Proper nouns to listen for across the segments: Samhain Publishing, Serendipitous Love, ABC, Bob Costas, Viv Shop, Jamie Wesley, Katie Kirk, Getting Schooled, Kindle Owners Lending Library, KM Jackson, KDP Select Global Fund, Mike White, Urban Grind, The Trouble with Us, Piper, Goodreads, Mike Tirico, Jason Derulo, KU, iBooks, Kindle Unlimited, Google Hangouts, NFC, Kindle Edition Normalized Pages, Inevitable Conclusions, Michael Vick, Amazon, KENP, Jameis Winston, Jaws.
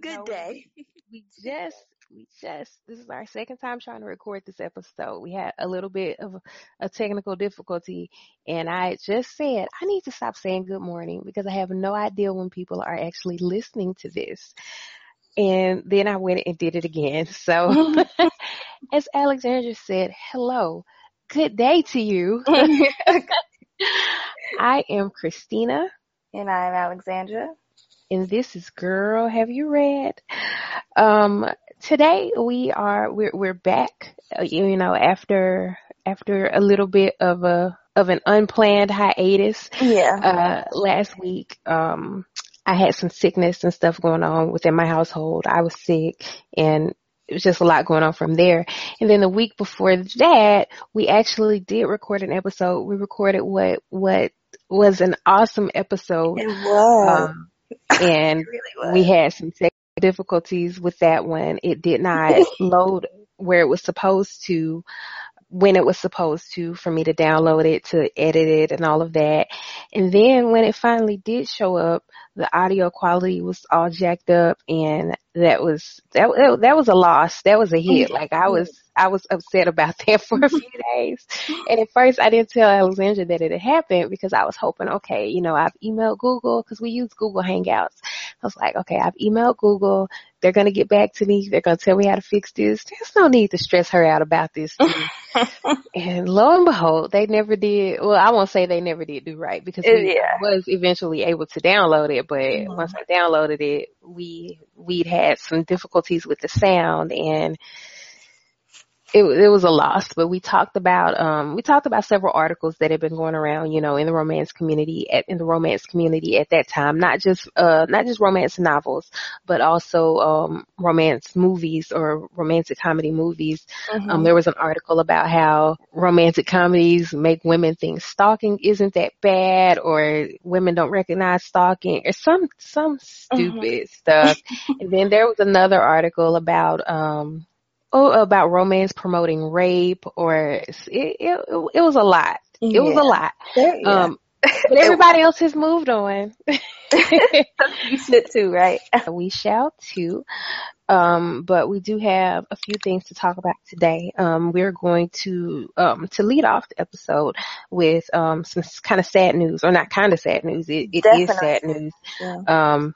Good day. We just, this is our second time trying to record this episode. We had a little bit of a technical difficulty, and I just said, I need to stop saying good morning because I have no idea when people are actually listening to this. And then I went and did it again. So as Alexandra said, hello, good day to you. I am Christina. And I'm Alexandra. And this is Girl, Have You Read? Today we're back, you know, after a little bit of an unplanned hiatus. Yeah. Last week, I had some sickness and stuff going on within my household. I was sick, and it was just a lot going on from there. And then the week before that, we actually did record an episode. We recorded what was an awesome episode. It was. And it really was. We had some technical difficulties with that one. It did not load where it was supposed to, when it was supposed to, for me to download it, to edit it, and all of that. And then when it finally did show up, the audio quality was all jacked up, and that was a loss. That was a hit. Like I was upset about that for a few days. And at first I didn't tell Alexandra that it had happened because I was hoping, okay, you know, I've emailed Google because we use Google Hangouts. I was like, okay, I've emailed Google. They're going to get back to me. They're going to tell me how to fix this. There's no need to stress her out about this. And lo and behold, they never did. Well, I won't say they never did do right because I was eventually able to download it. But once I downloaded it, we'd had some difficulties with the sound, and it was a loss. But we talked about several articles that had been going around, you know, in the romance community at that time, not just romance novels, but also romance movies or romantic comedy movies. There was an article about how romantic comedies make women think stalking isn't that bad, or women don't recognize stalking, or some stupid stuff. And then there was another article about romance promoting rape, or it was a lot. It was a lot. Yeah. But everybody else has moved on. You should too, right? We shall too. But we do have a few things to talk about today. We're going to lead off the episode with some kind of sad news, or not kind of sad news. It is sad news. Yeah.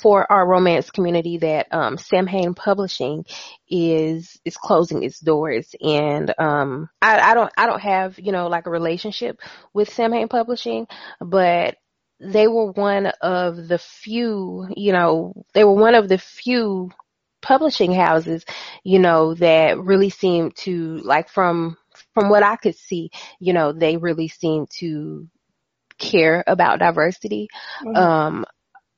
For our romance community, that Samhain Publishing is closing its doors. And I don't have, you know, like a relationship with Samhain Publishing, but they were one of the few, you know, publishing houses, you know, that really seemed to, like, from what I could see, you know, they really seemed to care about diversity.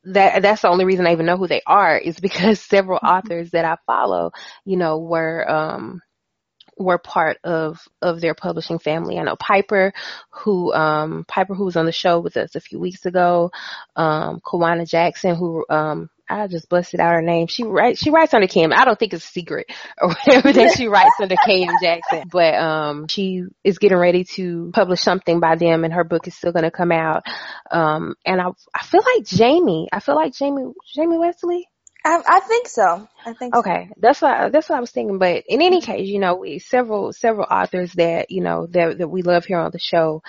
That's the only reason I even know who they are, is because several authors that I follow, you know, were part of their publishing family. I know Piper who was on the show with us a few weeks ago, KM Jackson, who I just busted out her name. She writes under KM. I don't think it's a secret or whatever that she writes under KM Jackson. But she is getting ready to publish something by them, and her book is still going to come out. And I feel like Jamie Wesley. I think so. Okay. That's what I was thinking. But in any case, you know, we several authors that, you know, that we love here on the show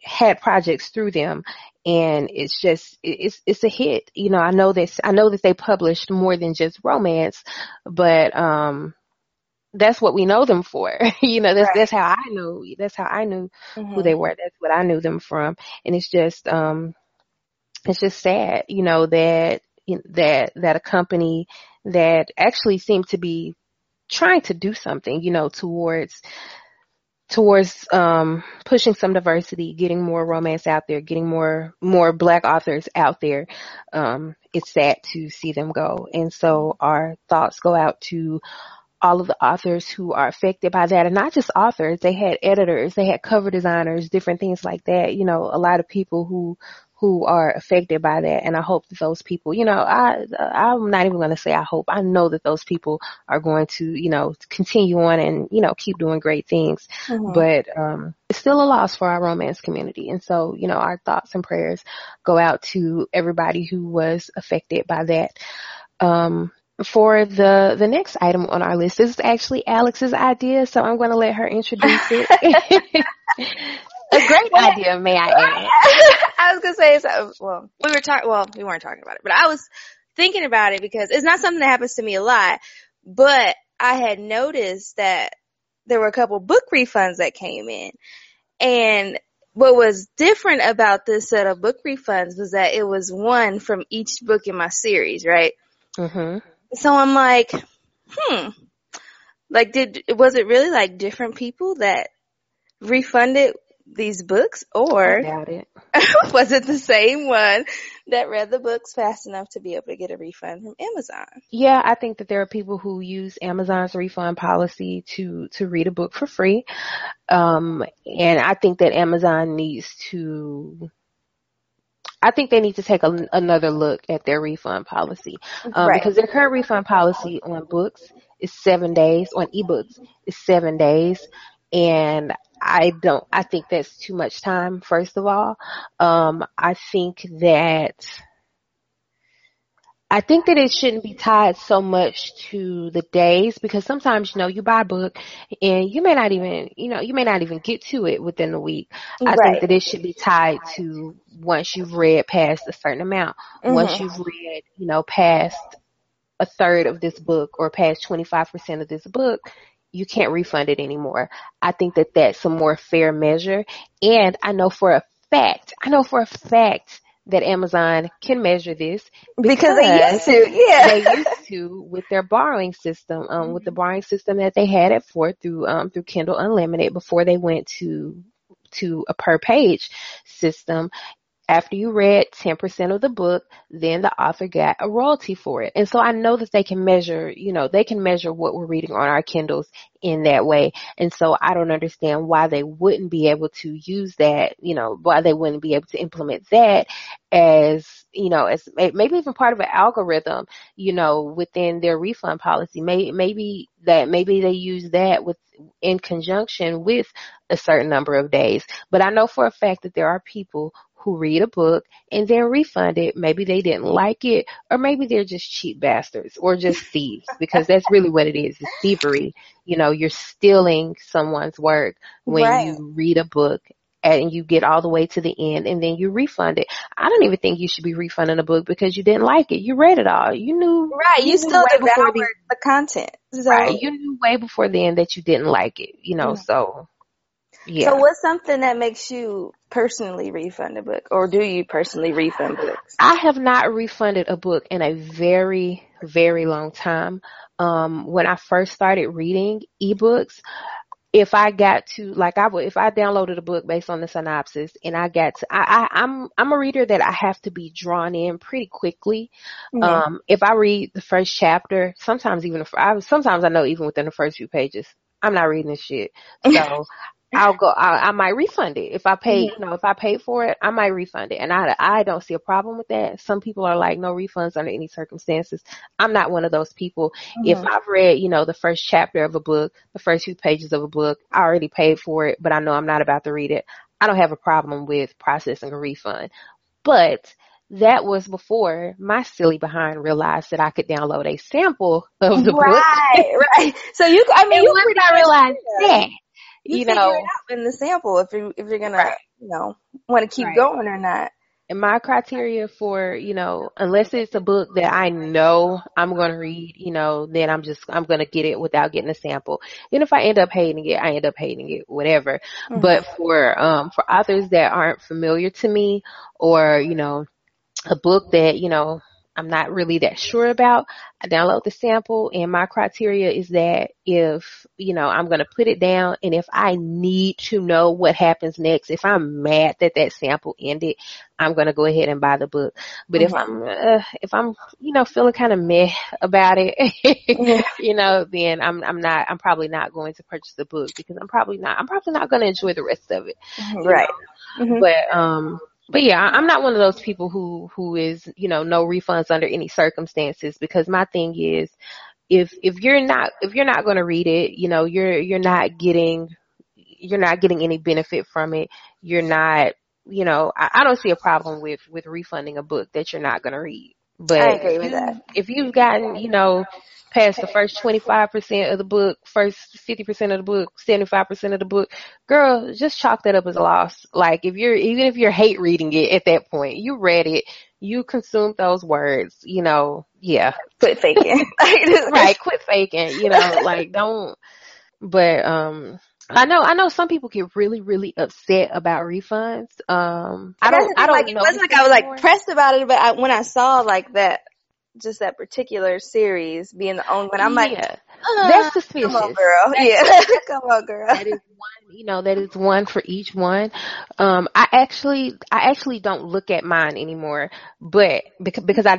had projects through them. And it's just, it's a hit. You know, I know that they published more than just romance, but, that's what we know them for. You know, that's how I knew who they were. That's what I knew them from. And it's just sad, you know, that a company that actually seemed to be trying to do something, you know, towards pushing some diversity, getting more romance out there, getting more Black authors out there. It's sad to see them go. And so our thoughts go out to all of the authors who are affected by that. And not just authors, they had editors, they had cover designers, different things like that. You know, a lot of people who who are affected by that. And I hope that those people, you know, I'm not even going to say I hope. I know that those people are going to, you know, continue on and, you know, keep doing great things. Mm-hmm. But it's still a loss for our romance community. And so, you know, our thoughts and prayers go out to everybody who was affected by that. For the next item on our list, this is actually Alex's idea, so I'm going to let her introduce it. A great idea, may I add. I was going to say, so, well, we weren't talking about it, but I was thinking about it because it's not something that happens to me a lot, but I had noticed that there were a couple book refunds that came in. And what was different about this set of book refunds was that it was one from each book in my series, right? Mm-hmm. So I'm like, like was it really like different people that refunded these books, or I doubt it. Was it the same one that read the books fast enough to be able to get a refund from Amazon? Yeah, I think that there are people who use Amazon's refund policy to read a book for free. And I think that Amazon needs to, I think they need to take another look at their refund policy, right. Because their current refund policy on books is 7 days, on ebooks is 7 days. And I think that's too much time, first of all. I think that it shouldn't be tied so much to the days, because sometimes, you know, you buy a book and you may not even get to it within the week. Right. I think that it should be tied to once you've read past a certain amount, mm-hmm. once you've read, you know, past a third of this book or past 25% of this book, you can't refund it anymore. I think that that's a more fair measure. And I know for a fact that Amazon can measure this because they used to with their borrowing system, mm-hmm. with the borrowing system that they had it for through Kindle Unlimited before they went to a per page system. After you read 10% of the book, then the author got a royalty for it. And so I know that they can measure what we're reading on our Kindles in that way. And so I don't understand why they wouldn't be able to use that, you know, why they wouldn't be able to implement that as, you know, as maybe even part of an algorithm, you know, within their refund policy. Maybe they use that in conjunction with a certain number of days. But I know for a fact that there are people who read a book and then refund it. Maybe they didn't like it, or maybe they're just cheap bastards or just thieves, because that's really what it is. It's thievery. You know, you're stealing someone's work when right. you read a book and you get all the way to the end and then you refund it. I don't even think you should be refunding a book because you didn't like it. You read it all. You knew. Right. You still devoured the content. So. Right. You knew way before then that you didn't like it, you know, mm-hmm. so. Yeah. So what's something that makes you personally refund a book, or do you personally refund books? I have not refunded a book in a very, very long time. When I first started reading ebooks, if I got to, like, if I downloaded a book based on the synopsis and I got to, I'm a reader that I have to be drawn in pretty quickly. Mm-hmm. If I read the first chapter, sometimes I know even within the first few pages, I'm not reading this shit. So I might refund it. If I paid for it, I might refund it. And I don't see a problem with that. Some people are like, no refunds under any circumstances. I'm not one of those people. Mm-hmm. If I've read, you know, the first chapter of a book, the first few pages of a book, I already paid for it, but I know I'm not about to read it, I don't have a problem with processing a refund. But that was before my silly behind realized that I could download a sample of the book. Right. So you once I realized that. You know, figure it out in the sample if you're gonna, right. you know, want to keep right. going or not. And my criteria for, you know, unless it's a book that I know I'm gonna read, you know, then I'm gonna get it without getting a sample. And if I end up hating it, whatever. Mm-hmm. But for authors that aren't familiar to me, or, you know, a book that, you know, I'm not really that sure about, I download the sample, and my criteria is that if, you know, I'm going to put it down, and if I need to know what happens next, if I'm mad that sample ended, I'm going to go ahead and buy the book. But mm-hmm. if I'm, you know, feeling kind of meh about it, yeah. you know, then I'm probably not going to purchase the book because I'm probably not going to enjoy the rest of it. Mm-hmm. Right. Mm-hmm. But, But yeah, I'm not one of those people who is, you know, no refunds under any circumstances, because my thing is, if you're not going to read it, you know, you're not getting any benefit from it. You're not, you know, I don't see a problem with refunding a book that you're not going to read. But I agree with that. If you've gotten, you know, past the first 25% of the book, first 50% of the book, 75% of the book, girl, just chalk that up as a loss. Like, even if you're hate reading it at that point, you read it, you consumed those words, you know, yeah. Quit faking. Right, quit faking, you know, like, don't. But I know some people get really, really upset about refunds. I don't know. It wasn't like I was like pressed about it, but when I saw like that, just that particular series being the only one, I'm like, that's suspicious. Come on, girl. Come on, girl. That is one, you know, that is one for each one. I actually don't look at mine anymore, but because I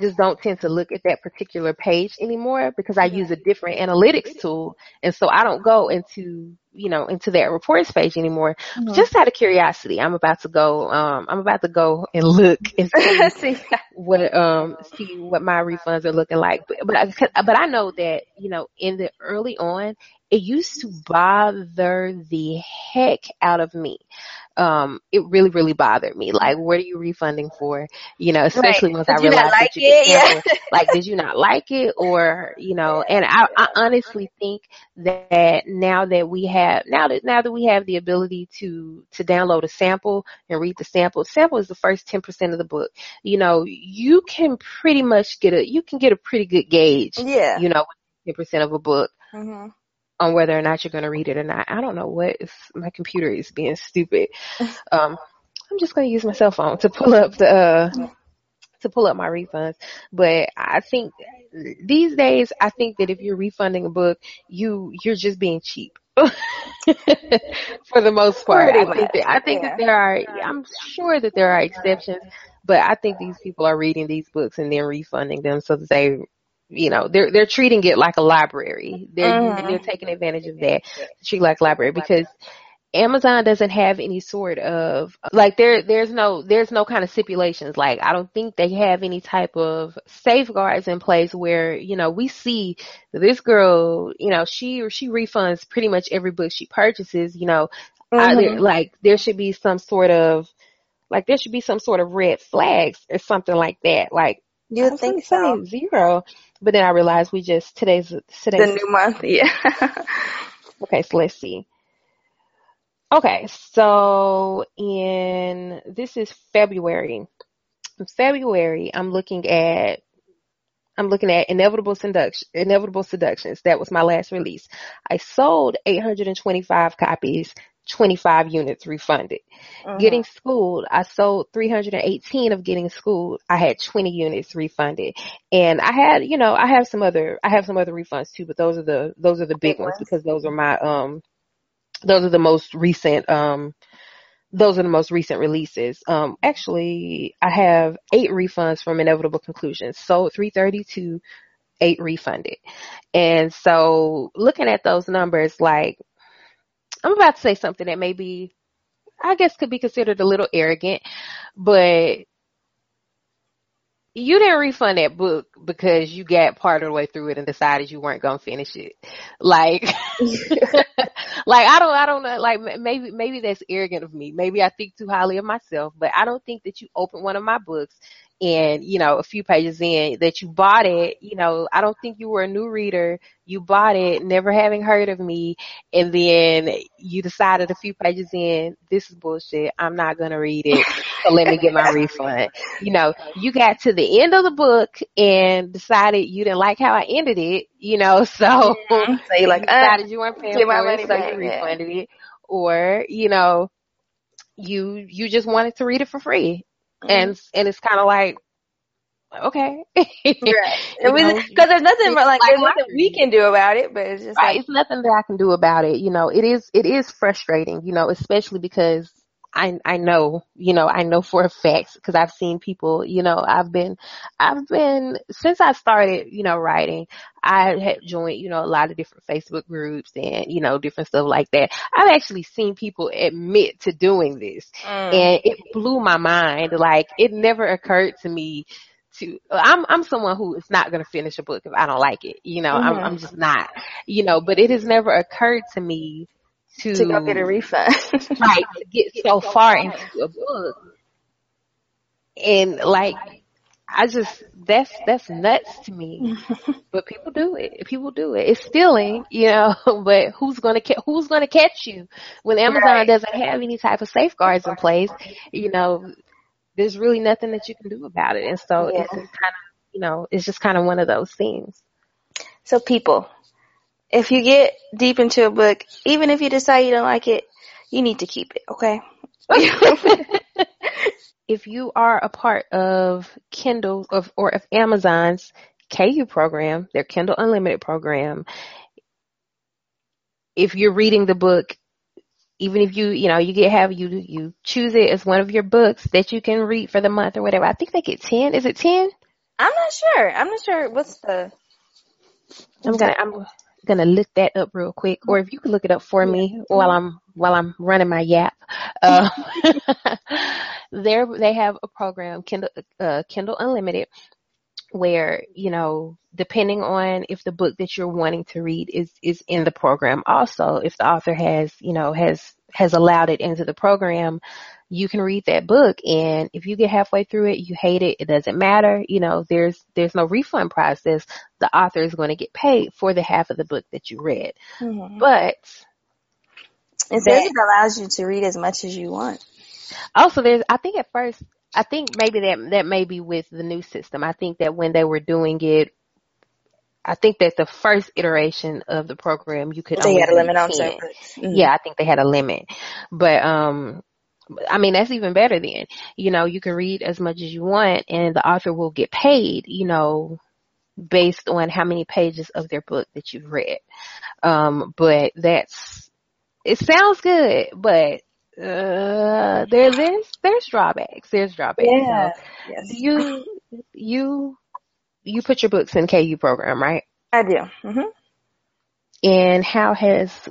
just don't tend to look at that particular page anymore, because I use a different analytics tool. And so I don't go into that reports page anymore. Mm-hmm. Just out of curiosity, I'm about to go and look and see what my refunds are looking like. But I know that, you know, in the early on, it used to bother the heck out of me. It really, really bothered me. Like, what are you refunding for? You know, especially once I realized that you could cancel. Like, did you not like it? Or, you know, and I honestly think that now that we have the ability to download a sample and read the sample is the first 10% of the book. You know, you can pretty much get a pretty good gauge. Yeah. You know, 10% of a book. Mm-hmm. On whether or not you're going to read it or not. I don't know what if my computer is being stupid. I'm just going to use my cell phone to pull up the my refunds. But I think these days, I think that if you're refunding a book, you're just being cheap for the most part. I think that I'm sure that there are exceptions, but I think these people are reading these books and then refunding them so that they, you know, they're treating it like a library. They're taking advantage of that. Treat like library, because Amazon doesn't have any sort of like there's no kind of stipulations. Like, I don't think they have any type of safeguards in place where, you know, we see this girl, you know, she refunds pretty much every book she purchases. You know, there should be some sort of red flags or something like that. Like, you think so? Zero. But then I realized we just, today's the new month, yeah. Okay, so let's see. Okay, so this is February. In February, I'm looking at Inevitable Seductions. That was my last release. I sold 825 copies, 25 units refunded. Uh-huh. Getting Schooled, I sold 318 of Getting Schooled. I had 20 units refunded, and I have some other refunds too, but those are the big ones, because those are the most recent releases. Actually, I have 8 refunds from Inevitable Conclusions, sold 332, 8 refunded. And so looking at those numbers, like, I'm about to say something that maybe, I guess, could be considered a little arrogant, but you didn't refund that book because you got part of the way through it and decided you weren't going to finish it. Like, I don't know. Like, maybe that's arrogant of me. Maybe I think too highly of myself, but I don't think that you opened one of my books and, you know, a few pages in that you bought it, you know, I don't think you were a new reader. You bought it, never having heard of me. And then you decided a few pages in, this is bullshit. I'm not going to read it. So let me get my refund. You know, you got to the end of the book and decided you didn't like how I ended it, you know, so, so you like, decided you weren't paying for it, so you refunded it. Or, you know, you just wanted to read it for free. And it's kind of like, okay, right? Because there's nothing like there's nothing we can do about it, but it's just right, like, it's nothing that I can do about it. You know, it is frustrating. You know, especially because I know, you know, I know for a fact, because I've seen people, you know, I've been, since I started, you know, writing, I had joined, you know, a lot of different Facebook groups and, you know, different stuff like that. I've actually seen people admit to doing this, and it blew my mind. Like, it never occurred to me I'm someone who is not going to finish a book if I don't like it, you know, I'm just not, you know, but it has never occurred to me to go get a refund. Right, to get so far into a book. And like, I just, that's nuts to me. But people do it. People do it. It's stealing, you know, but who's going to catch you when Amazon doesn't have any type of safeguards in place? You know, there's really nothing that you can do about it. And so it's just kind of, you know, it's just kind of one of those things. So people, if you get deep into a book, even if you decide you don't like it, you need to keep it, okay? If you are a part of Kindle or of Amazon's KU program, their Kindle Unlimited program, if you're reading the book, even if you choose it as one of your books that you can read for the month or whatever, I think they get 10. Is it 10? I'm not sure. What's the? I'm gonna look that up real quick, or if you could look it up for me while I'm running my yap. They have a program, Kindle Unlimited, where, you know, depending on if the book that you're wanting to read is in the program, also if the author has, you know, has allowed it into the program, you can read that book. And if you get halfway through it, you hate it, it doesn't matter. You know, there's no refund process. The author is going to get paid for the half of the book that you read. Mm-hmm. But it says it allows you to read as much as you want. Also, I think maybe that may be with the new system. I think that when they were doing it, I think that the first iteration of the program, they had a limit on certain books. Mm-hmm. Yeah, I think they had a limit. But, I mean, that's even better then. You know, you can read as much as you want, and the author will get paid, you know, based on how many pages of their book that you've read. But it sounds good, but there's drawbacks. There's drawbacks. Yeah. So, yes. You put your books in KU program, right? I do. Mm-hmm. And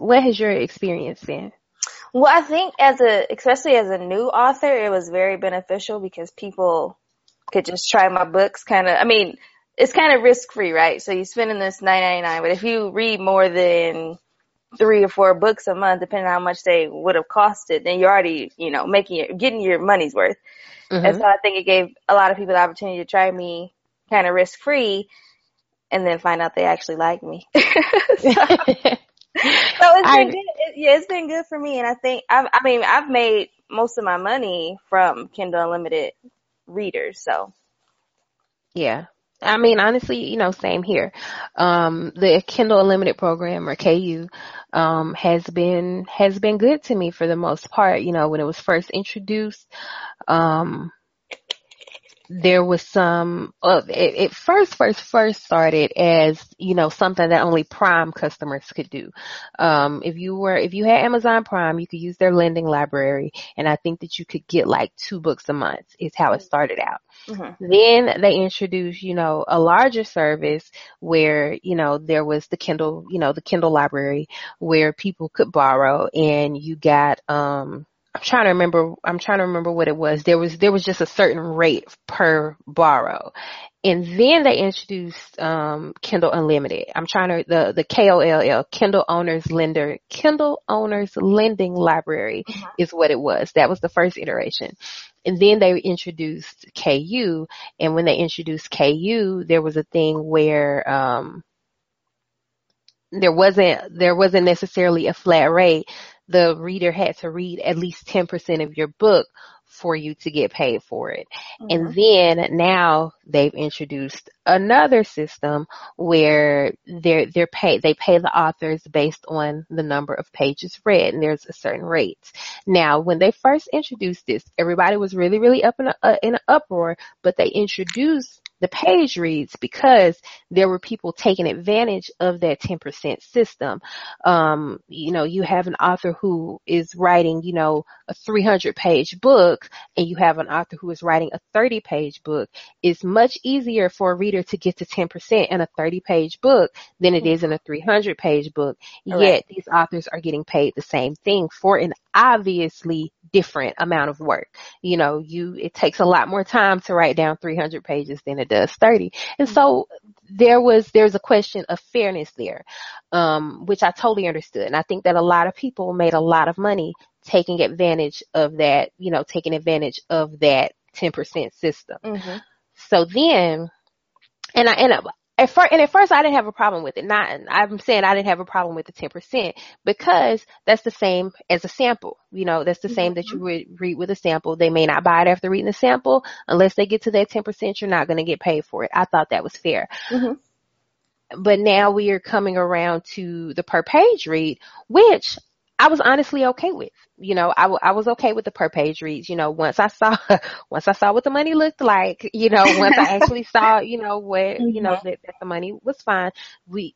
what has your experience been? Well, I think especially as a new author, it was very beneficial because people could just try my books it's kind of risk free, right? So you spend in this $9.99, but if you read more than 3 or 4 books a month, depending on how much they would have costed, then you're already, you know, getting your money's worth. Mm-hmm. And so I think it gave a lot of people the opportunity to try me kind of risk free and then find out they actually like me. So it's been good. It's been good for me, and I think I've made most of my money from Kindle Unlimited readers. So, yeah, I mean, honestly, you know, same here. The Kindle Unlimited program, or KU, has been good to me for the most part. You know, when it was first introduced, there was some, it first started as, you know, something that only Prime customers could do. If you had Amazon Prime, you could use their lending library, and I think that you could get like 2 books a month is how it started out. Mm-hmm. Then they introduced, you know, a larger service where, you know, there was the Kindle library where people could borrow, and you got, I'm trying to remember what it was. There was just a certain rate per borrow. And then they introduced, Kindle Unlimited. The KOLL, Kindle Owners Lending Library is what it was. That was the first iteration. And then they introduced KU. And when they introduced KU, there was a thing where, there wasn't necessarily a flat rate. The reader had to read at least 10% of your book for you to get paid for it. Mm-hmm. And then now they've introduced another system where they pay the authors based on the number of pages read, and there's a certain rate. Now, when they first introduced this, everybody was really, really in an uproar, but they introduced the page reads, because there were people taking advantage of that 10% system. You know, you have an author who is writing, you know, a 300-page book, and you have an author who is writing a 30-page book. It's much easier for a reader to get to 10% in a 30-page book than it is in a 300-page book. All yet right. These authors are getting paid the same thing for an obviously different amount of work. You know, it takes a lot more time to write down 300 pages than it does 30. And so there's a question of fairness there, which I totally understood. And I think that a lot of people made a lot of money taking advantage of that, you know, taking advantage of that 10% system. Mm-hmm. So then, at first I didn't have a problem with it. I'm saying I didn't have a problem with the 10% because that's the same as a sample. You know, that's the same that you would read with a sample. They may not buy it after reading the sample. Unless they get to that 10%, you're not going to get paid for it. I thought that was fair. Mm-hmm. But now we are coming around to the per page read, which I was honestly okay with. You know, I was okay with the per page reads. You know, once I saw what the money looked like, you know, once I actually saw, you know, what, you know, that the money was fine, we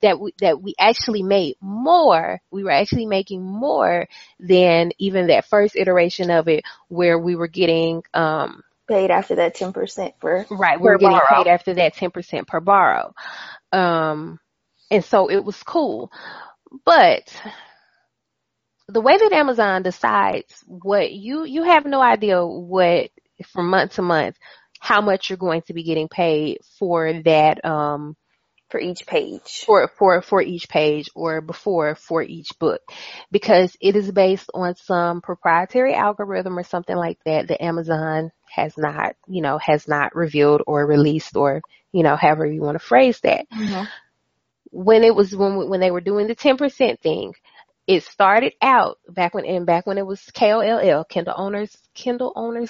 actually made more. We were actually making more than even that first iteration of it where we were getting, paid after that 10% for, right. We were getting paid after that 10% per borrow. And so it was cool, but the way that Amazon decides what you have no idea what from month to month, how much you're going to be getting paid for that, for each page, for each page or for each book, because it is based on some proprietary algorithm or something like that Amazon has not revealed or released, or, you know, however you want to phrase that. Mm-hmm. When they were doing the 10% thing, it started out back when it was KOLL, Kindle Owners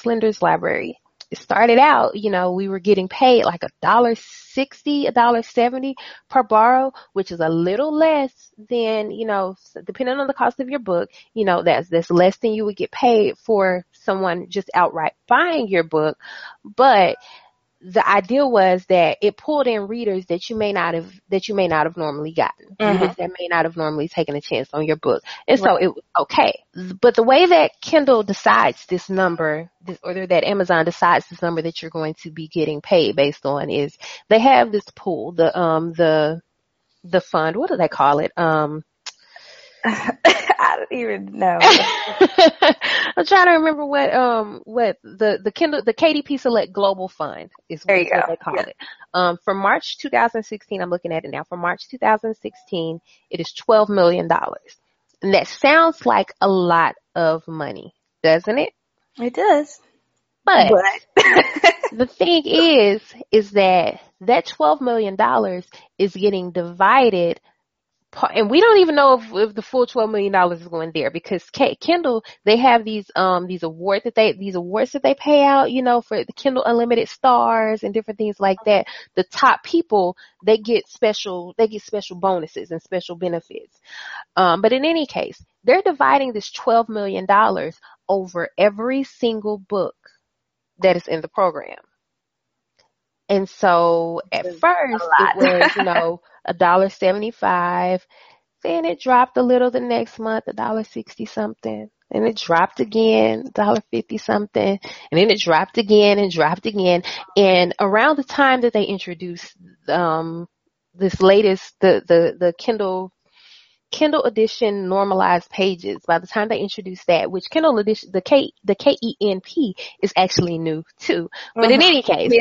Lenders Library. It started out, you know, we were getting paid like $1.60, $1.70 per borrow, which is a little less than, you know, depending on the cost of your book, you know, that's less than you would get paid for someone just outright buying your book. But the idea was that it pulled in readers that you may not have normally gotten, mm-hmm. readers that may not have normally taken a chance on your book. And right. So it was okay. But the way that Kindle decides this number, or that Amazon decides this number that you're going to be getting paid based on, is they have this pool, the fund. What do they call it? I don't even know. I'm trying to remember what the Kindle, the KDP Select Global Fund is what they call it. From March 2016, I'm looking at it now. From March 2016, it is $12 million. And that sounds like a lot of money, doesn't it? It does. But the thing is that $12 million is getting divided. And we don't even know if the full $12 million is going there, because Kindle, they have these awards that they pay out, you know, for the Kindle Unlimited stars and different things like that. The top people, they get special bonuses and special benefits. But in any case, they're dividing this $12 million over every single book that is in the program. And so at first it was, you know, $1.75, then it dropped a little the next month, $1.60 something, and it dropped again, $1.50 something, and then it dropped again and dropped again. And around the time that they introduced this latest, the Kindle Edition Normalized Pages, by the time they introduced that, which Kindle Edition, the KENP is actually new too. But in any case,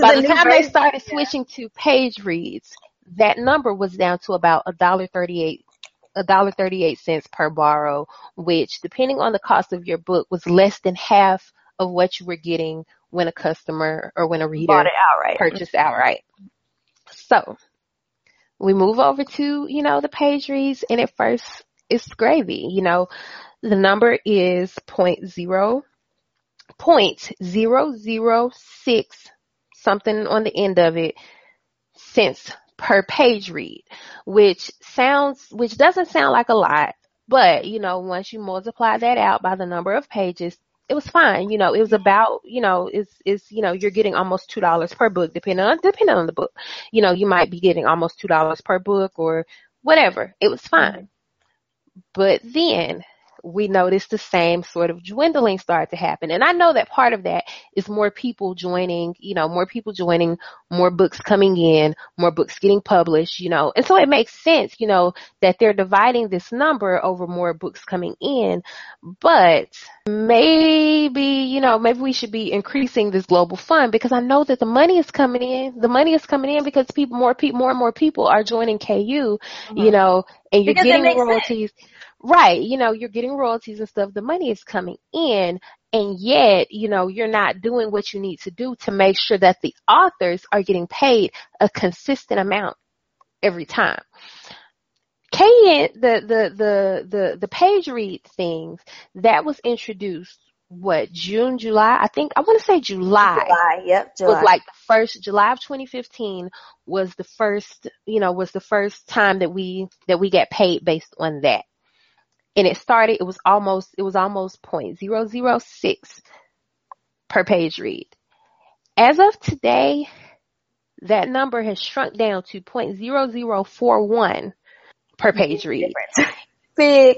by the time they started switching to page reads, that number was down to about $1.38 per borrow, which, depending on the cost of your book, was less than half of what you were getting when a customer or when a reader bought it outright, purchased outright. So we move over to, you know, the page reads, and at first it's gravy. You know, the number is 0.006 something on the end of it cents per page read, which doesn't sound like a lot, but, you know, once you multiply that out by the number of pages, it was fine. You know, it was about, you know, it's, you know, you're getting almost $2 per book, depending on the book. You know, you might be getting almost $2 per book or whatever. It was fine. But then we noticed the same sort of dwindling start to happen. And I know that part of that is more people joining, more books coming in, more books getting published, you know. And so it makes sense, you know, that they're dividing this number over more books coming in. But maybe, you know, maybe we should be increasing this global fund, because I know that the money is coming in. The money is coming in because more and more people are joining KU, mm-hmm. you know, and you're getting royalties. Right. You know, you're getting royalties and stuff. The money is coming in, and yet, you know, you're not doing what you need to do to make sure that the authors are getting paid a consistent amount every time. The page read things that was introduced, what, June, July? I think I want to say July. July. Was like the first July of 2015 was the first time that we got paid based on that. And it started, it was almost 0.006 per page read. As of today, that number has shrunk down to 0.0041 per page read.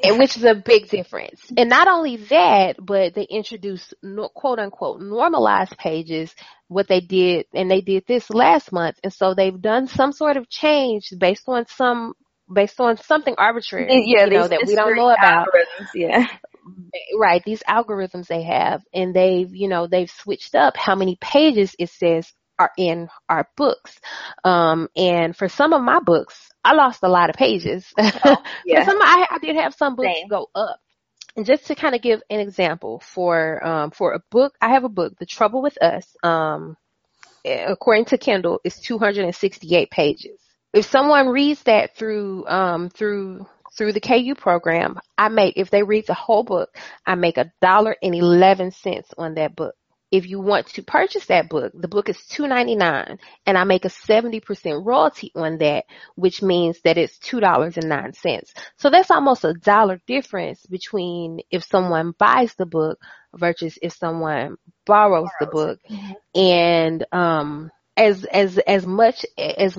Which is a big difference. And not only that, but they introduced quote unquote normalized pages, what they did, and they did this last month. And so they've done some sort of change based on something arbitrary, that we don't know about. Yeah. Right. These algorithms they have, and they've switched up how many pages it says are in our books. And for some of my books, I lost a lot of pages. Oh, yeah. For some, I did have some books go up. And just to kind of give an example for a book, I have a book, The Trouble with Us, according to Kindle, is 268 pages. If someone reads that through the KU program, if they read the whole book, I make $1.11 on that book. If you want to purchase that book, the book is $2.99, and I make a 70% royalty on that, which means that it's $2.09. So that's almost $1 difference between if someone buys the book versus if someone borrows the book. Mm-hmm. And As much as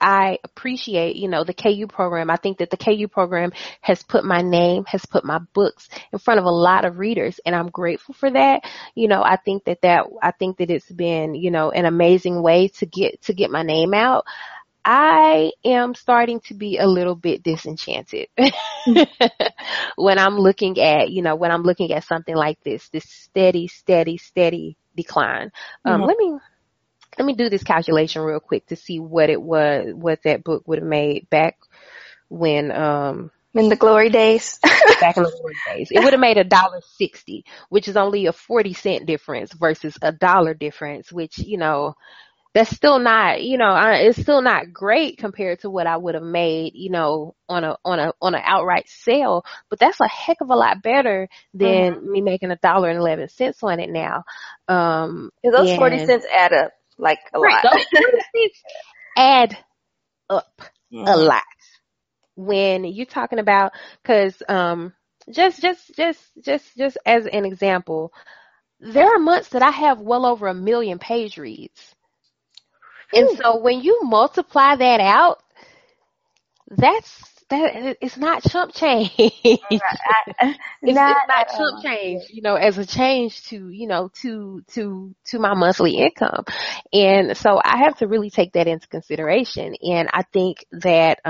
I appreciate, you know, the KU program, I think that the KU program has put my name, has put my books in front of a lot of readers, and I'm grateful for that. You know, I think that it's been, you know, an amazing way to get my name out. I am starting to be a little bit disenchanted when I'm looking at something like this steady decline. Mm-hmm. Let me do this calculation real quick to see what that book would have made back when in the glory days. Back in the glory days. It would have made $1.60, which is only a 40-cent difference versus $1 difference, which, you know, that's still not, you know, it's still not great compared to what I would have made, you know, on an outright sale, but that's a heck of a lot better than mm-hmm. me making $1.11 on it now. Those 40 cents add up. Like a lot. Add up a lot when you're talking about, because just as an example, there are months that I have well over 1 million page reads. And so when you multiply that out, that it's not chump change. It's not chump change, you know, as a change to my monthly income. And so I have to really take that into consideration. And I think that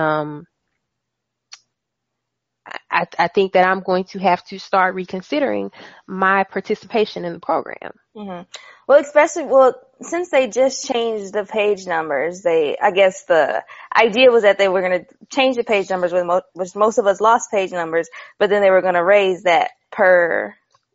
I think that I'm going to have to start reconsidering my participation in the program. Mm-hmm. Well, since they just changed the page numbers, I guess the idea was that they were going to change the page numbers, which most of us lost page numbers, but then they were going to raise that per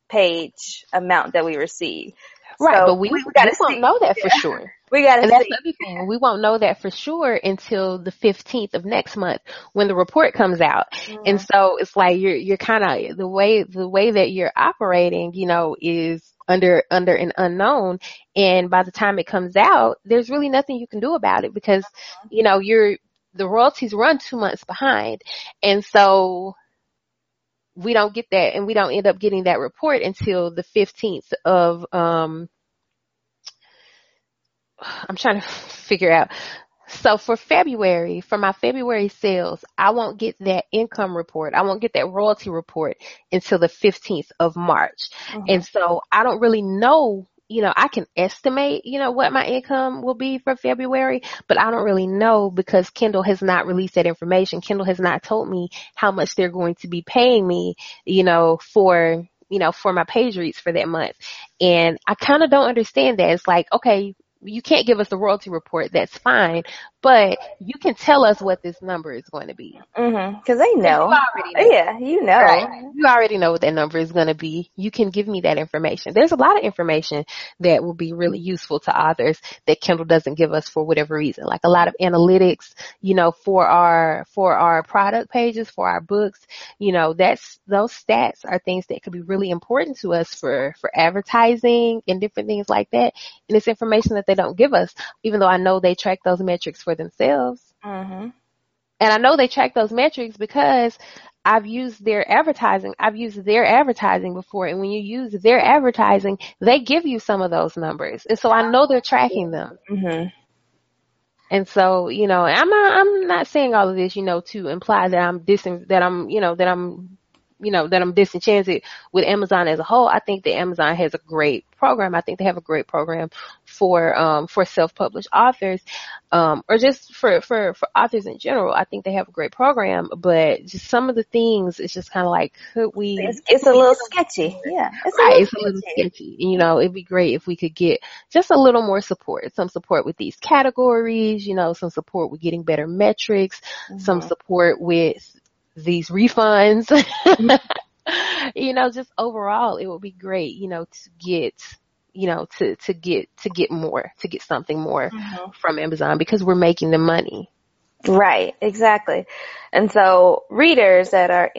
page amount that we receive. Right, so but we won't know that for sure. We got to see. That's the other thing. We won't know that for sure until the 15th of next month when the report comes out. Mm-hmm. And so it's like you're kind of the way that you're operating, you know, is under an unknown. And by the time it comes out, there's really nothing you can do about it because, mm-hmm. you know, the royalties run 2 months behind. And so we don't get that, and we don't end up getting that report until the 15th of, I'm trying to figure out. So for February, for my February sales, I won't get that income report. I won't get that royalty report until the 15th of March. Mm-hmm. And so I don't really know, you know, I can estimate, you know, what my income will be for February, but I don't really know because Kindle has not released that information. Kindle has not told me how much they're going to be paying me, you know, for my page reads for that month. And I kind of don't understand that. It's like, okay, you can't give us the royalty report. That's fine. But you can tell us what this number is going to be. Mm-hmm. Cause they know. You know. Right? You already know what that number is going to be. You can give me that information. There's a lot of information that will be really useful to authors that Kindle doesn't give us for whatever reason. Like a lot of analytics, you know, for our product pages, for our books, you know, those stats are things that could be really important to us for advertising and different things like that. And it's information that they don't give us, even though I know they track those metrics for themselves. Mm-hmm. And I know they track those metrics because I've used their advertising before. And when you use their advertising, they give you some of those numbers. And so I know they're tracking them. Mm-hmm. And so, you know, I'm not saying all of this, you know, to imply that I'm disenchanted with Amazon as a whole. I think that Amazon has a great program. I think they have a great program for self-published authors, or just for authors in general. I think they have a great program, but just some of the things, it's just kind of like, it's a little sketchy. Yeah. It's a little sketchy. You know, it'd be great if we could get just a little more support, some support with these categories, you know, some support with getting better metrics, mm-hmm. some support with these refunds, you know, just overall, it would be great, you know, to get something more mm-hmm. from Amazon because we're making the money. Right. Exactly. And so readers that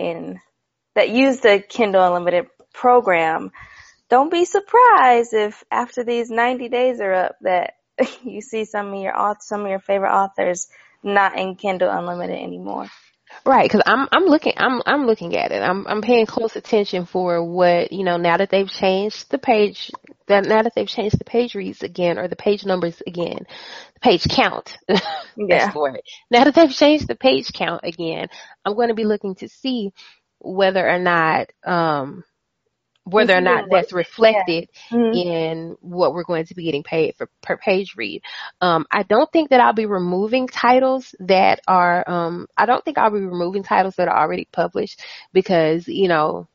use the Kindle Unlimited program, don't be surprised if after these 90 days are up that you see some of your favorite authors not in Kindle Unlimited anymore. Right, because I'm looking at it. I'm paying close attention for what, you know, now that they've changed the page reads again, or the page numbers again, the page count. Yeah. Now that they've changed the page count again, I'm going to be looking to see whether or not that's reflected mm-hmm. in what we're going to be getting paid for per page read. I don't think that I'll be removing titles that are, already published because, you know,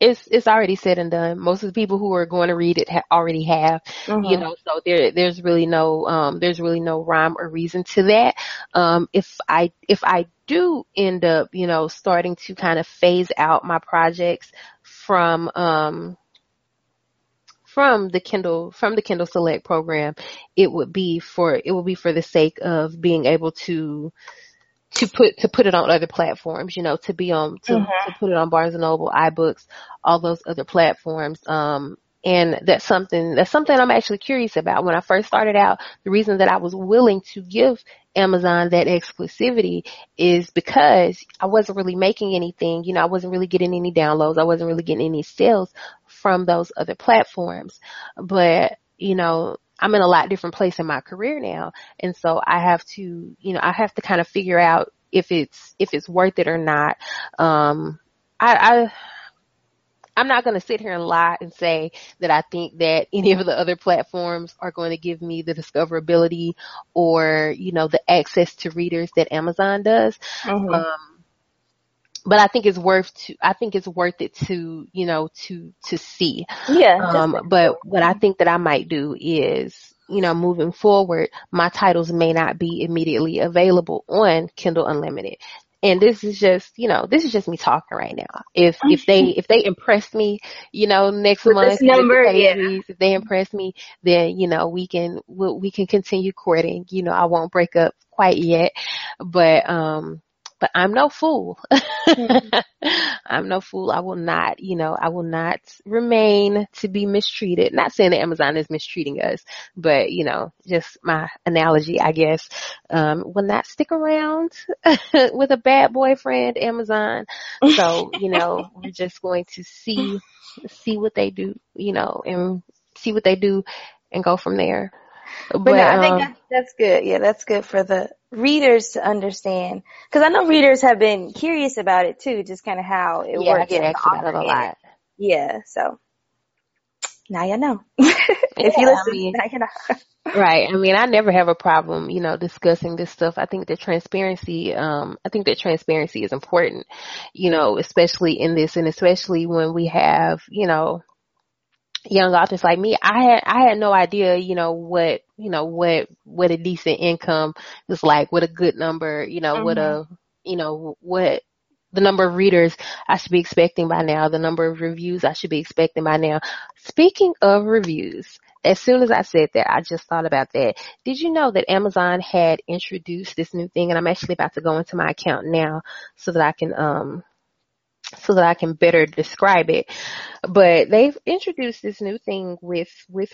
it's already said and done. Most of the people who are going to read it already have, mm-hmm. you know, so there's really no rhyme or reason to that. If I do end up, you know, starting to kind of phase out my projects from the Kindle Select program, it would be for the sake of being able to put it on other platforms, you know, to put it on Barnes and Noble, iBooks, all those other platforms. And that's something I'm actually curious about. When I first started out, the reason that I was willing to give Amazon that exclusivity is because I wasn't really making anything, you know, I wasn't really getting any downloads. I wasn't really getting any sales from those other platforms, but you know, I'm in a lot different place in my career now. And so I have to kind of figure out if it's worth it or not. I'm not going to sit here and lie and say that I think that any of the other platforms are going to give me the discoverability or, you know, the access to readers that Amazon does. Mm-hmm. But I think it's worth it to, you know, to see. Yeah. But what I think that I might do is, you know, moving forward, my titles may not be immediately available on Kindle Unlimited. And this is just me talking right now. If they impress me, you know, next with month, if they impress me, then, you know, we can continue courting. You know, I won't break up quite yet, but I'm no fool. Mm-hmm. I'm no fool. I will not, I will not remain to be mistreated. Not saying that Amazon is mistreating us, but, just my analogy, I guess, will not stick around with a bad boyfriend, Amazon. So, we're just going to see what they do, and see what they do and go from there. But no, I think that's good. Yeah, that's good for the readers to understand, because I know readers have been curious about it too, just kind of how it works. I get asked about it a lot. Yeah, so now you know. If you listen, now you know. Right. I mean, I never have a problem, discussing this stuff. I think that transparency, is important, especially in this, and especially when we have, young authors like me. I had no idea, what a decent income is like, what a good number, mm-hmm. What the number of readers I should be expecting by now, the number of reviews I should be expecting by now. Speaking of reviews, as soon as I said that, I just thought about that. Did you know that Amazon had introduced this new thing? And I'm actually about to go into my account now so that I can, better describe it. But they've introduced this new thing with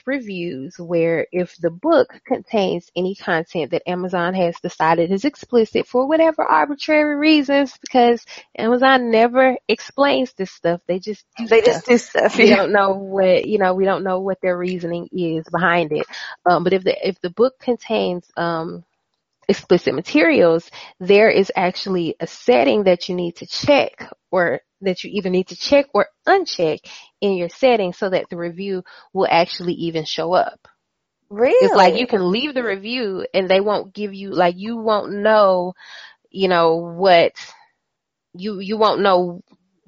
reviews, where if the book contains any content that Amazon has decided is explicit for whatever arbitrary reasons, because Amazon never explains this stuff. They just do stuff. We don't know what, we don't know what their reasoning is behind it. But if the book contains, explicit materials, there is actually a setting that you need to check, or that you either need to check or uncheck in your setting, so that the review will actually even show up. Really? It's like you can leave the review and they won't give you, like, you won't know, what you won't know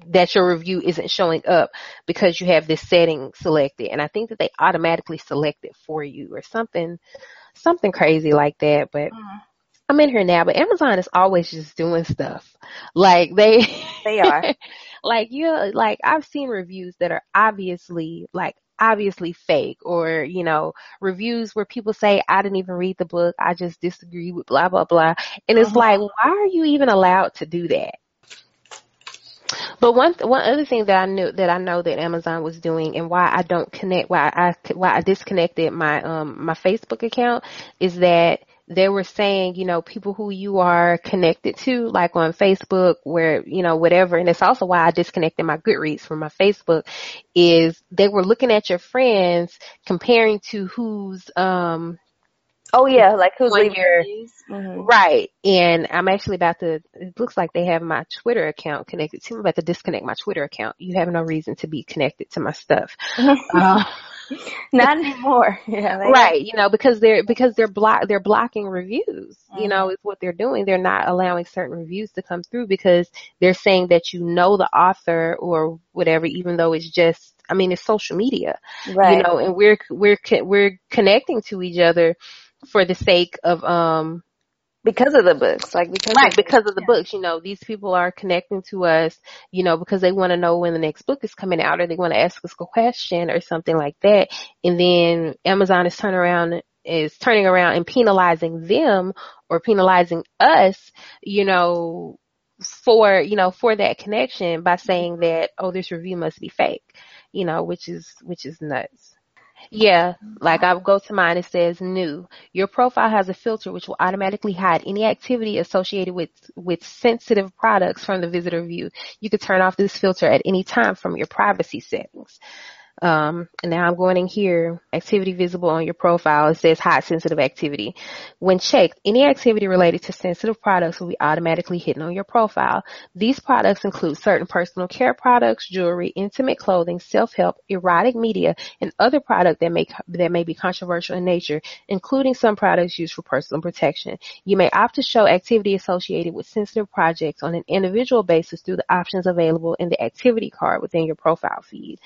that your review isn't showing up because you have this setting selected. And I think that they automatically select it for you or something crazy like that. But I'm in here now, but Amazon is always just doing stuff. Like they are I've seen reviews that are obviously fake, or, reviews where people say, I didn't even read the book. I just disagree with blah, blah, blah. And it's like, why are you even allowed to do that? But one other thing that I know that Amazon was doing, and why I don't connect, why I disconnected my my Facebook account, is that they were saying, people who you are connected to, like on Facebook, where, whatever. And it's also why I disconnected my Goodreads from my Facebook, is they were looking at your friends, comparing to who's who's leaving your reviews. Mm-hmm. Right. And I'm actually about to, it looks like they have my Twitter account connected to me. I'm about to disconnect my Twitter account. You have no reason to be connected to my stuff. Not anymore. Yeah, right. Because they're blocking reviews, mm-hmm. Is what they're doing. They're not allowing certain reviews to come through, because they're saying that the author or whatever, even though it's just, it's social media, right. And we're connecting to each other for the sake of, because of the books, books, these people are connecting to us, because they want to know when the next book is coming out, or they want to ask us a question or something like that. And then Amazon is turning around and penalizing them, or penalizing us, for that connection, by saying that, oh, this review must be fake, which is nuts. Yeah, like I go to mine, it says new. Your profile has a filter which will automatically hide any activity associated with sensitive products from the visitor view. You can turn off this filter at any time from your privacy settings. And now I'm going in here, activity visible on your profile. It says hide sensitive activity. When checked, any activity related to sensitive products will be automatically hidden on your profile. These products include certain personal care products, jewelry, intimate clothing, self-help, erotic media, and other products that may be controversial in nature, including some products used for personal protection. You may opt to show activity associated with sensitive projects on an individual basis through the options available in the activity card within your profile feed.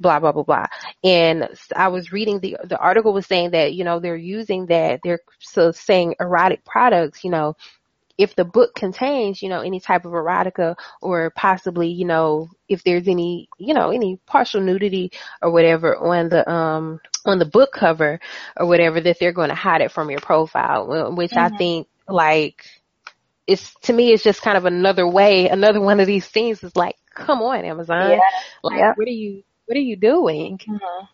Blah, blah, blah, blah. And I was reading the article was saying that, they're using that. They're so saying erotic products, if the book contains, any type of erotica, or possibly, if there's any, any partial nudity or whatever on the book cover or whatever, that they're going to hide it from your profile, which mm-hmm. I think, like, it's, to me, it's just kind of another way. Another one of these things is like, come on, Amazon. Yeah. Like, yep. what are you doing? Mm-hmm.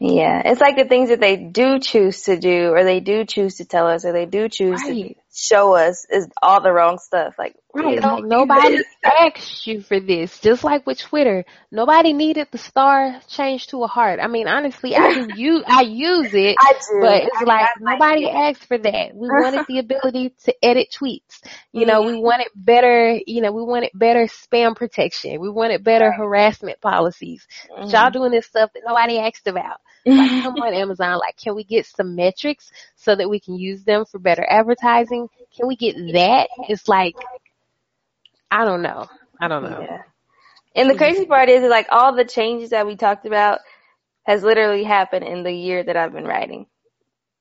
Yeah. It's like the things that they do choose to do, or they do choose to tell us, or they do choose to show us is all the wrong stuff. Like, right. Nobody asked you for this. Just like with Twitter, nobody needed the star changed to a heart. I mean, honestly, I use it, but it's nobody asked for that. We wanted the ability to edit tweets. You know, we wanted better, spam protection. We wanted better harassment policies. Mm-hmm. Y'all doing this stuff that nobody asked about. Like, come on, Amazon, like, can we get some metrics so that we can use them for better advertising? Can we get that? It's like, I don't know. Yeah. And the crazy part is, like, all the changes that we talked about has literally happened in the year that I've been writing.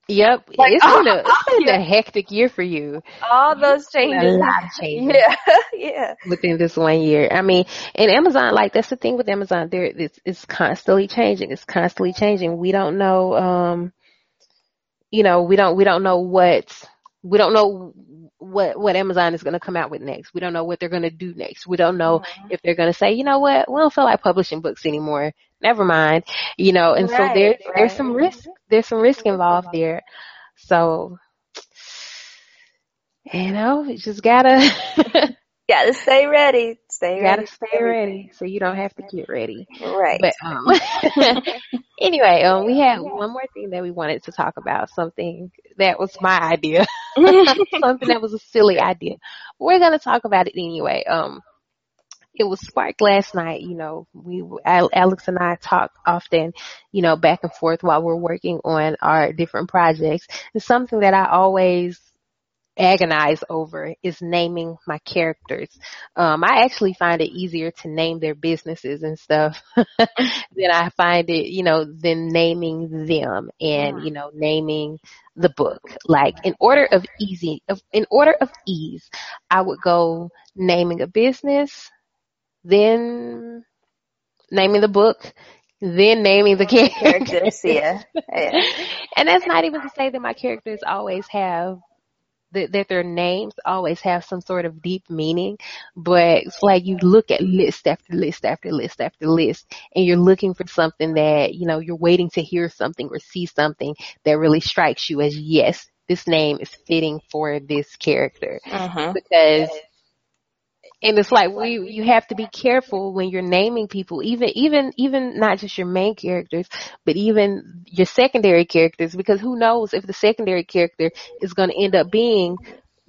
Yep. Like, it's been a hectic year for you. All those changes. A lot of changes. Yeah. Yeah. Within this one year. I mean, and Amazon, like, that's the thing with Amazon. It's constantly changing. It's constantly changing. We don't know, we don't know what Amazon is going to come out with next. We don't know what they're going to do next. We don't know if they're going to say, you know what, we don't feel like publishing books anymore. Never mind. You know, and so there's some risk. There's some risk involved there. So, you know, you just gotta stay ready. Stay ready so you don't have to get ready. Right. But anyway, we had one more thing that we wanted to talk about, something that was my idea. Something that was a silly idea. We're going to talk about it anyway. It was sparked last night. You know, Alex and I talk often, you know, back and forth while we're working on our different projects. It's something that I always agonize over is naming my characters. I actually find it easier to name their businesses and stuff than I find it, you know, than naming them and, you know, naming the book. Like, in order of ease, I would go naming a business, then naming the book, then naming the characters. Yeah. And that's not even to say that my characters always have that their names always have some sort of deep meaning, but it's like you look at list after list after list after list, and you're looking for something that, you know, you're waiting to hear something or see something that really strikes you as, yes, this name is fitting for this character. Uh-huh. Because, and it's like you have to be careful when you're naming people, even not just your main characters, but even your secondary characters, because who knows if the secondary character is going to end up being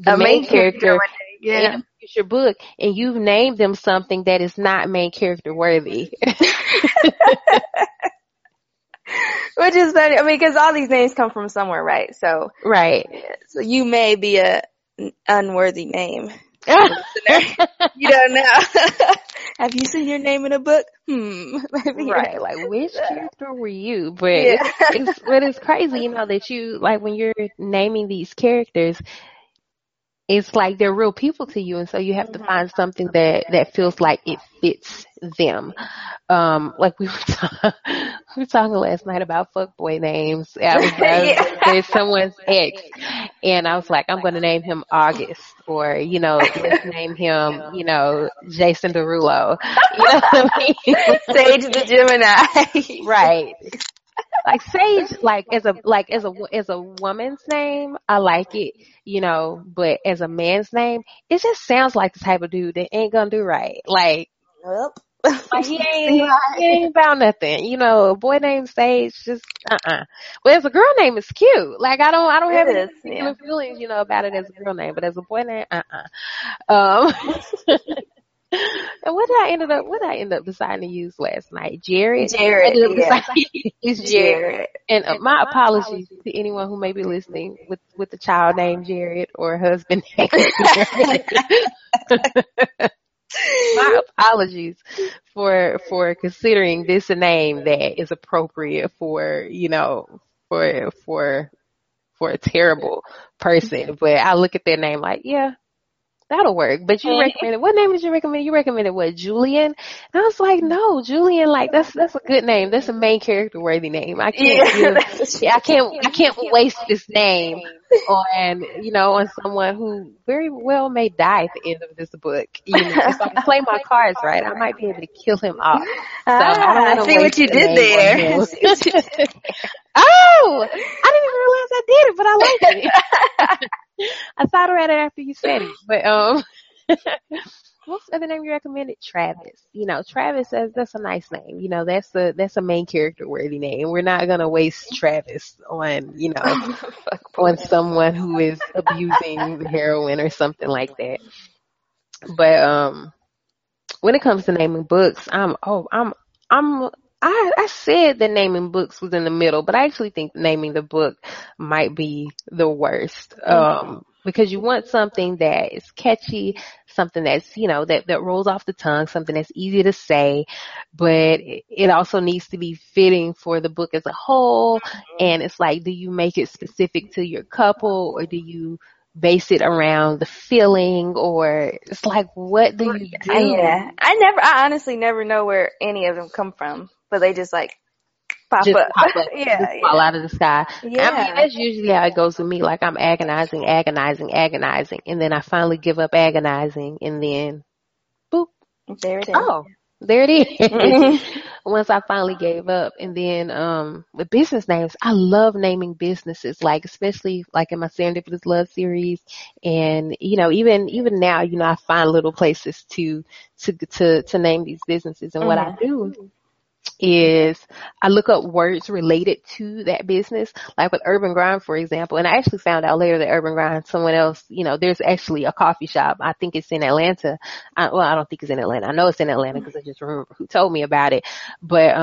the main character in a future book, and you've named them something that is not main character worthy. Which is funny. I mean, because all these names come from somewhere, right? So so you may be an unworthy name. You don't know. Have you seen your name in a book? Right. Like, which character were you? But it's crazy, you know, that you, like, when you're naming these characters, it's like they're real people to you, and so you have to find something that feels like it fits them. Like we were talking last night about fuckboy names. There's someone's ex, and I was like, I'm going to name him August, or, you know, let's name him, you know, Jason Derulo. You know what I mean? Sage the Gemini. Right. Like Sage, as a woman's name, I like it, you know, but as a man's name, it just sounds like the type of dude that ain't gonna do right. Like, like he ain't about nothing, you know. A boy named Sage, just Whereas a girl name is cute. Like, I don't have any particular feelings, you know, about it as a girl name, but as a boy name, And what did I end up deciding to use last night? Jared. It's Jared. And my apologies to anyone who may be listening with a child named Jared or a husband named Jared. My apologies for considering this a name that is appropriate for, you know, for a terrible person. But I look at their name like, yeah, that'll work. But you recommended, what name did you recommend? You recommended what, Julian? And I was like, no, Julian, like that's a good name. That's a main character worthy name. I can't, I can't waste this name on, you know, on someone who very well may die at the end of this book. You know, if I play my cards right, I might be able to kill him off. So I see what you did there. Oh, I didn't even realize I did it, but I liked it. I thought about it after you said it, but what's the other name you recommended? Travis. You know, Travis, that's a nice name. You know, that's a main character worthy name. We're not gonna waste Travis on, you know, on someone who is abusing heroin or something like that. But when it comes to naming books, I said that naming books was in the middle, but I actually think naming the book might be the worst, because you want something that is catchy, something that's, you know, that rolls off the tongue, something that's easy to say, but it also needs to be fitting for the book as a whole. And it's like, do you make it specific to your couple, or do you base it around the feeling, or it's like, what do you do? Yeah, I honestly never know where any of them come from. But they just like pop up. Just fall out of the sky. Yeah. I mean, that's usually how it goes with me. Like I'm agonizing. And then I finally give up agonizing, and then boop. There it is. Oh, there it is. Once I finally gave up. And then, with business names, I love naming businesses, like, especially like in my Serendipitous Love series. And, you know, even now, you know, I find little places to name these businesses. And what I do is I look up words related to that business, like with Urban Grind, for example. And I actually found out later that Urban Grind, someone else, you know, there's actually a coffee shop. I think it's in Atlanta. I don't think it's in Atlanta. I know it's in Atlanta because I just remember who told me about it. But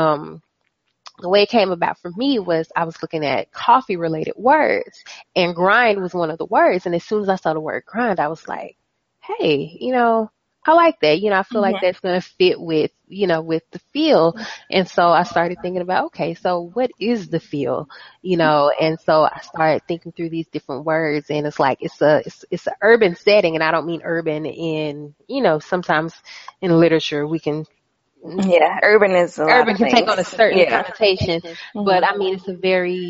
the way it came about for me was I was looking at coffee related words, and grind was one of the words. And as soon as I saw the word grind, I was like, hey, you know, I like that. You know, I feel like that's going to fit with, you know, with the feel. And so I started thinking about, okay, so what is the feel? You know, and so I started thinking through these different words, and it's like, it's an urban setting. And I don't mean urban in, you know, sometimes in literature we can, urban is a lot of things. Urban can take on a certain connotation, but I mean, it's a very,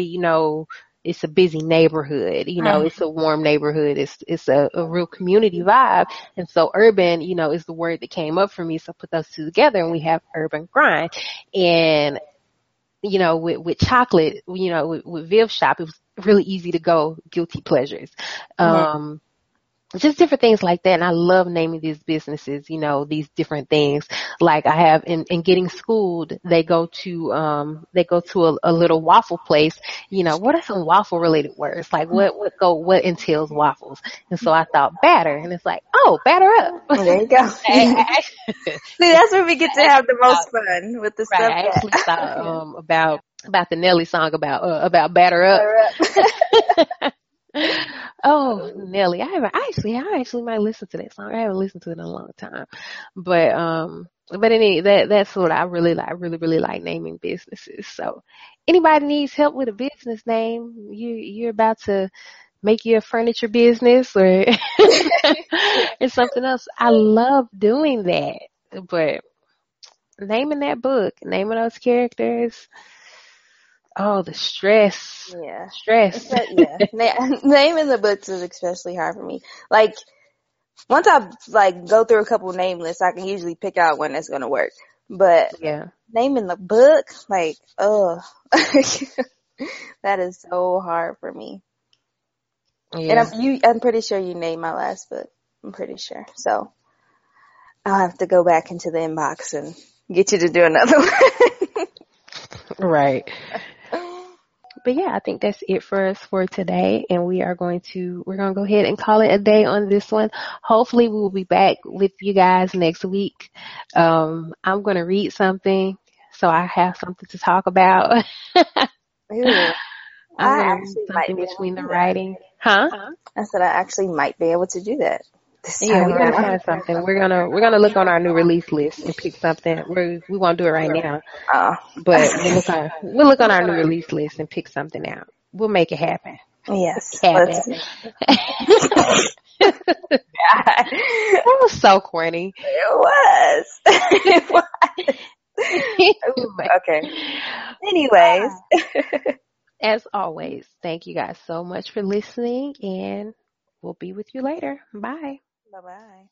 you know, it's a busy neighborhood, you know, it's a warm neighborhood. It's a real community vibe. And so urban, you know, is the word that came up for me. So I put those two together and we have Urban Grind. And, you know, with chocolate, you know, with Viv Shop, it was really easy to go guilty pleasures. Just different things like that. And I love naming these businesses, you know, these different things. Like I have in Getting Schooled, they go to a little waffle place. You know, what are some waffle related words? Like what entails waffles? And so I thought batter, and it's like, oh, batter up. There you go. See, that's where we get to have the most fun with the stuff. I actually thought about the Nelly song about batter up. Oh, Nelly, I actually might listen to that song. I haven't listened to it in a long time, but anyway, that's what I really like. I really, really like naming businesses. So anybody needs help with a business name, you're about to make your furniture business or it's something else. I love doing that, but naming that book, naming those characters, oh, the stress. Yeah. Stress. Naming the books is especially hard for me. Like, once I, like, go through a couple name lists, I can usually pick out one that's gonna work. But, naming the book, like, that is so hard for me. Yeah. And I'm pretty sure you named my last book. I'm pretty sure. So, I'll have to go back into the inbox and get you to do another one. Right. But yeah, I think that's it for us for today. And we're going to go ahead and call it a day on this one. Hopefully we'll be back with you guys next week. I'm going to read something, so I have something to talk about. I actually might be between the writing. Huh? I said I actually might be able to do that. Yeah, we're going to find something. We're going to look on our new release list and pick something. We won't do it right now. But we'll look on our new release list and pick something out. We'll make it happen. Yes. That was so corny. It was. Ooh, okay. Anyways. As always, thank you guys so much for listening, and we'll be with you later. Bye. Bye-bye.